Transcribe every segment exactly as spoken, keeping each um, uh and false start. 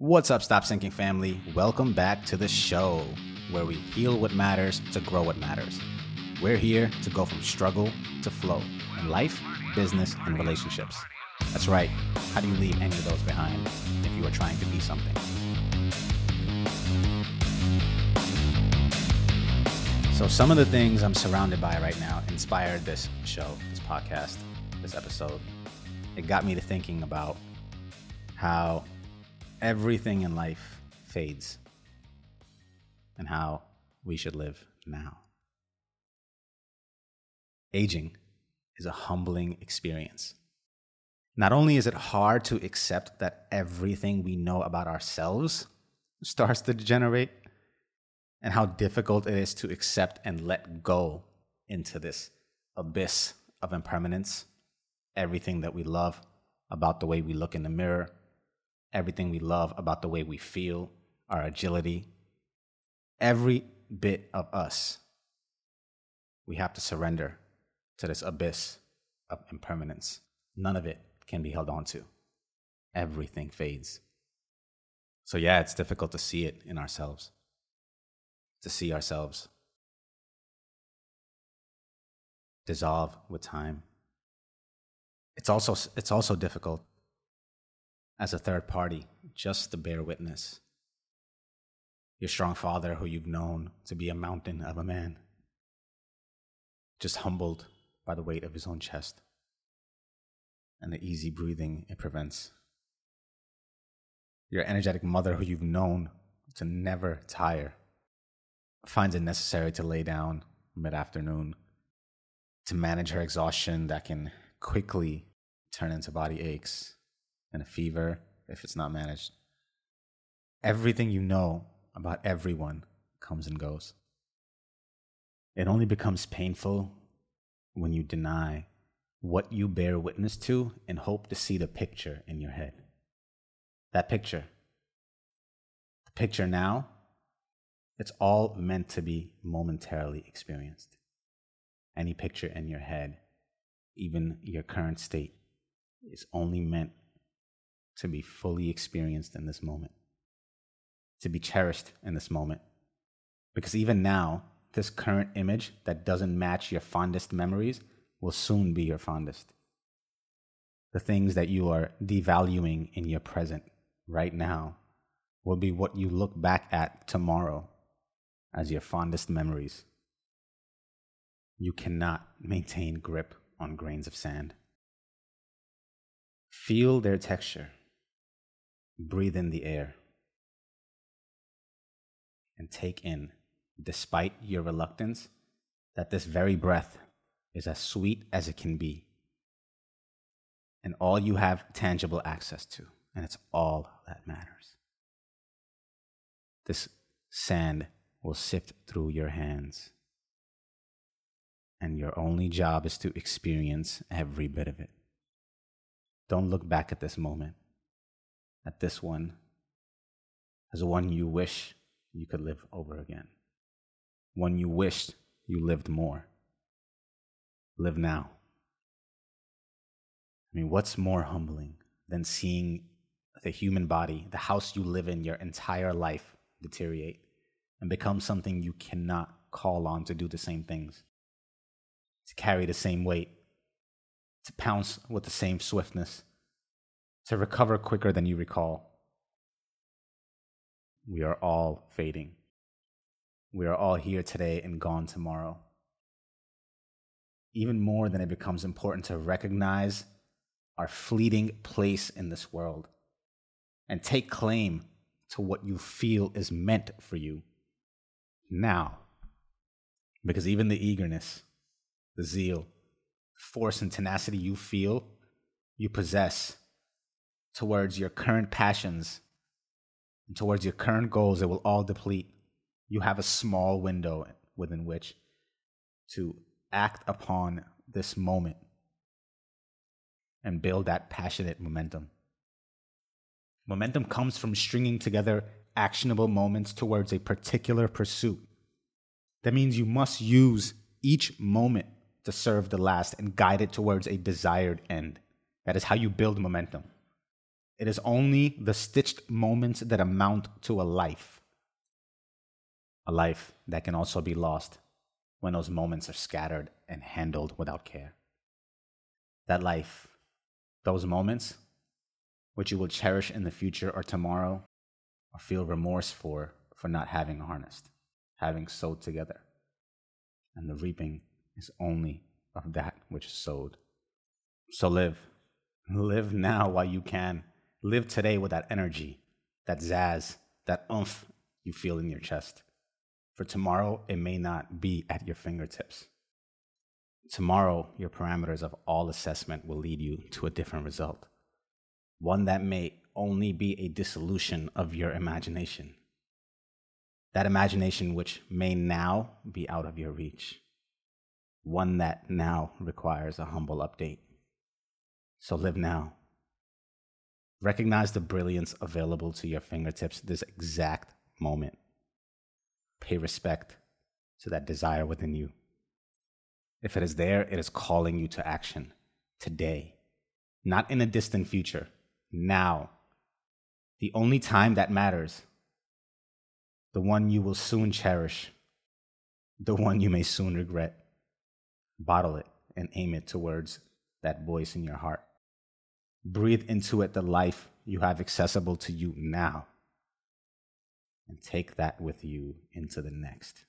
What's up, Stop Sinking family? Welcome back to the show where we heal what matters to grow what matters. We're here to go from struggle to flow in life, business, and relationships. That's right. How do you leave any of those behind if you are trying to be something? So some of the things I'm surrounded by right now inspired this show, this podcast, this episode. It got me to thinking about how everything in life fades and how we should live now. Aging is a humbling experience. Not only is it hard to accept that everything we know about ourselves starts to degenerate, and how difficult it is to accept and let go into this abyss of impermanence, everything that we love about the way we look in the mirror, everything we love about the way we feel, our agility, every bit of us, we have to surrender to this abyss of impermanence. None of it can be held on to. Everything fades. So yeah, it's difficult to see it in ourselves, to see ourselves dissolve with time. It's also, it's also difficult as a third party, just to bear witness. Your strong father, who you've known to be a mountain of a man, just humbled by the weight of his own chest and the easy breathing it prevents. Your energetic mother, who you've known to never tire, finds it necessary to lay down mid-afternoon to manage her exhaustion that can quickly turn into body aches and a fever if it's not managed. Everything you know about everyone comes and goes. It only becomes painful when you deny what you bear witness to and hope to see the picture in your head. That picture. The picture now, it's all meant to be momentarily experienced. Any picture in your head, even your current state, is only meant to be fully experienced in this moment, to be cherished in this moment. Because even now, this current image that doesn't match your fondest memories will soon be your fondest. The things that you are devaluing in your present right now will be what you look back at tomorrow as your fondest memories. You cannot maintain grip on grains of sand. Feel their texture. Breathe in the air and take in, despite your reluctance, that this very breath is as sweet as it can be and all you have tangible access to, and it's all that matters. This sand will sift through your hands, and your only job is to experience every bit of it. Don't look back at this moment, at this one, as one you wish you could live over again. One you wished you lived more. Live now. I mean, what's more humbling than seeing the human body, the house you live in your entire life, deteriorate and become something you cannot call on to do the same things, to carry the same weight, to pounce with the same swiftness, to recover quicker than you recall? We are all fading. We are all here today and gone tomorrow. Even more than it becomes important to recognize our fleeting place in this world and take claim to what you feel is meant for you now. Because even the eagerness, the zeal, force and tenacity you feel, you possess towards your current passions, and towards your current goals, it will all deplete. You have a small window within which to act upon this moment and build that passionate momentum. Momentum comes from stringing together actionable moments towards a particular pursuit. That means you must use each moment to serve the last and guide it towards a desired end. That is how you build momentum. It is only the stitched moments that amount to a life. A life that can also be lost when those moments are scattered and handled without care. That life, those moments, which you will cherish in the future or tomorrow, or feel remorse for, for not having harnessed, having sewed together. And the reaping is only of that which is sowed. So live. Live now while you can. Live today with that energy, that zazz, that oomph you feel in your chest. For tomorrow, it may not be at your fingertips. Tomorrow, your parameters of all assessment will lead you to a different result. One that may only be a dissolution of your imagination. That imagination which may now be out of your reach. One that now requires a humble update. So live now. Recognize the brilliance available to your fingertips this exact moment. Pay respect to that desire within you. If it is there, it is calling you to action today, not in a distant future, now. The only time that matters, the one you will soon cherish, the one you may soon regret. Bottle it and aim it towards that voice in your heart. Breathe into it the life you have accessible to you now, and take that with you into the next,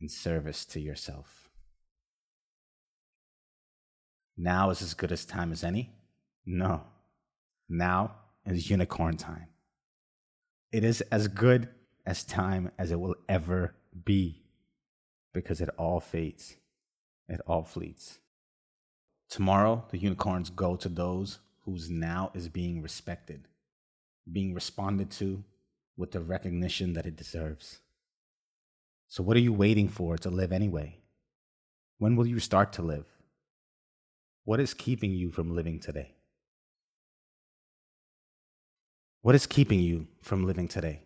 in service to yourself. Now is as good as time as any? No. Now is unicorn time. It is as good as time as it will ever be, because it all fades, it all fleets. Tomorrow, the unicorns go to those whose now is being respected, being responded to with the recognition that it deserves. So what are you waiting for to live anyway? When will you start to live? What is keeping you from living today? What is keeping you from living today?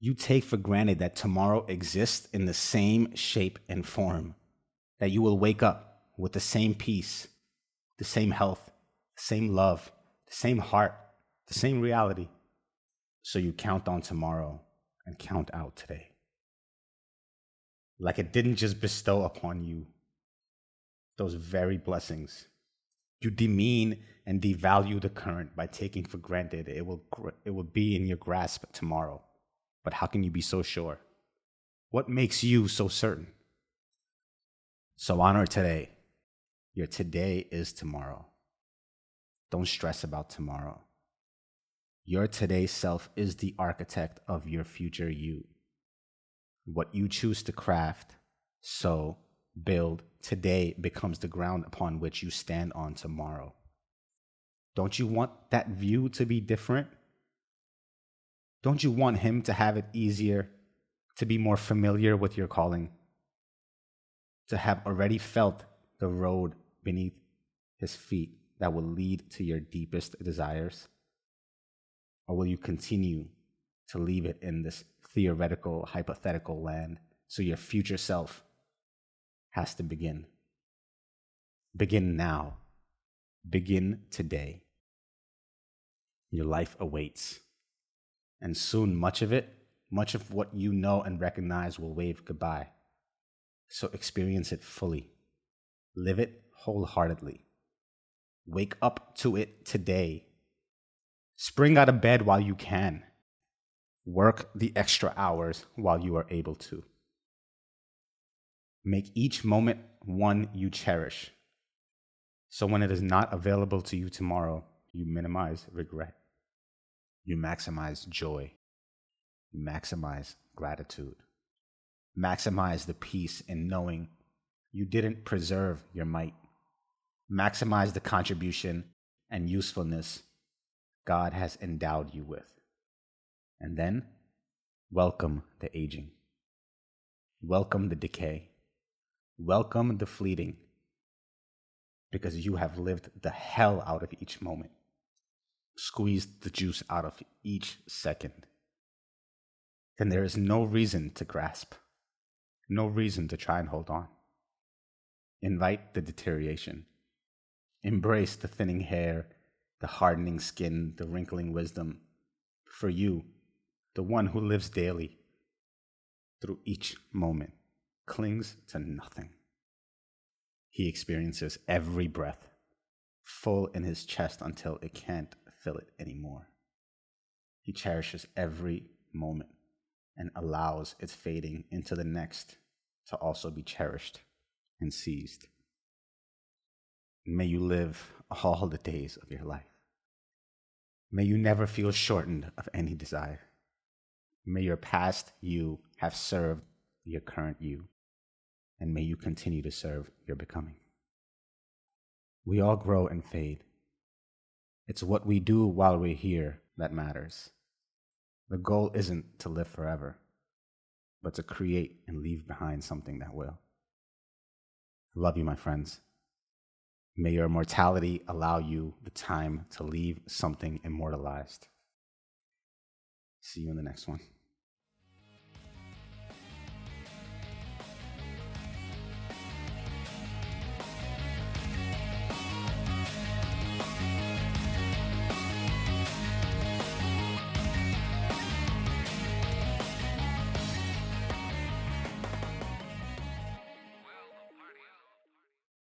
You take for granted that tomorrow exists in the same shape and form, that you will wake up with the same peace, the same health, the same love, the same heart, the same reality. So you count on tomorrow and count out today. Like it didn't just bestow upon you those very blessings. You demean and devalue the current by taking for granted it will, it will be in your grasp tomorrow. But how can you be so sure? What makes you so certain? So honor today. Your today is tomorrow. Don't stress about tomorrow. Your today self is the architect of your future you. What you choose to craft, sow, build today becomes the ground upon which you stand on tomorrow. Don't you want that view to be different? Don't you want him to have it easier, to be more familiar with your calling, to have already felt the road beneath his feet that will lead to your deepest desires? Or will you continue to leave it in this theoretical, hypothetical land so your future self has to begin? Begin now. Begin today. Your life awaits. And soon much of it, much of what you know and recognize will wave goodbye. So experience it fully. Live it wholeheartedly. Wake up to it today. Spring out of bed while you can. Work the extra hours while you are able to. Make each moment one you cherish. So when it is not available to you tomorrow, you minimize regret. You maximize joy. You maximize gratitude. Maximize the peace in knowing you didn't preserve your might. Maximize the contribution and usefulness God has endowed you with. And then, welcome the aging. Welcome the decay. Welcome the fleeting. Because you have lived the hell out of each moment. Squeezed the juice out of each second. Then there is no reason to grasp, no reason to try and hold on. Invite the deterioration. Embrace the thinning hair the hardening skin, the wrinkling wisdom, for you, the one who lives daily through each moment, clings to nothing. He experiences every breath, full in his chest until it can't fill it anymore. He cherishes every moment and allows its fading into the next to also be cherished and seized. May you live all the days of your life. May you never feel shortened of any desire. May your past you have served your current you, and may you continue to serve your becoming. We all grow and fade. It's what we do while we're here that matters. The goal isn't to live forever, but to create and leave behind something that will. I love you, my friends. May your immortality allow you the time to leave something immortalized. See you in the next one.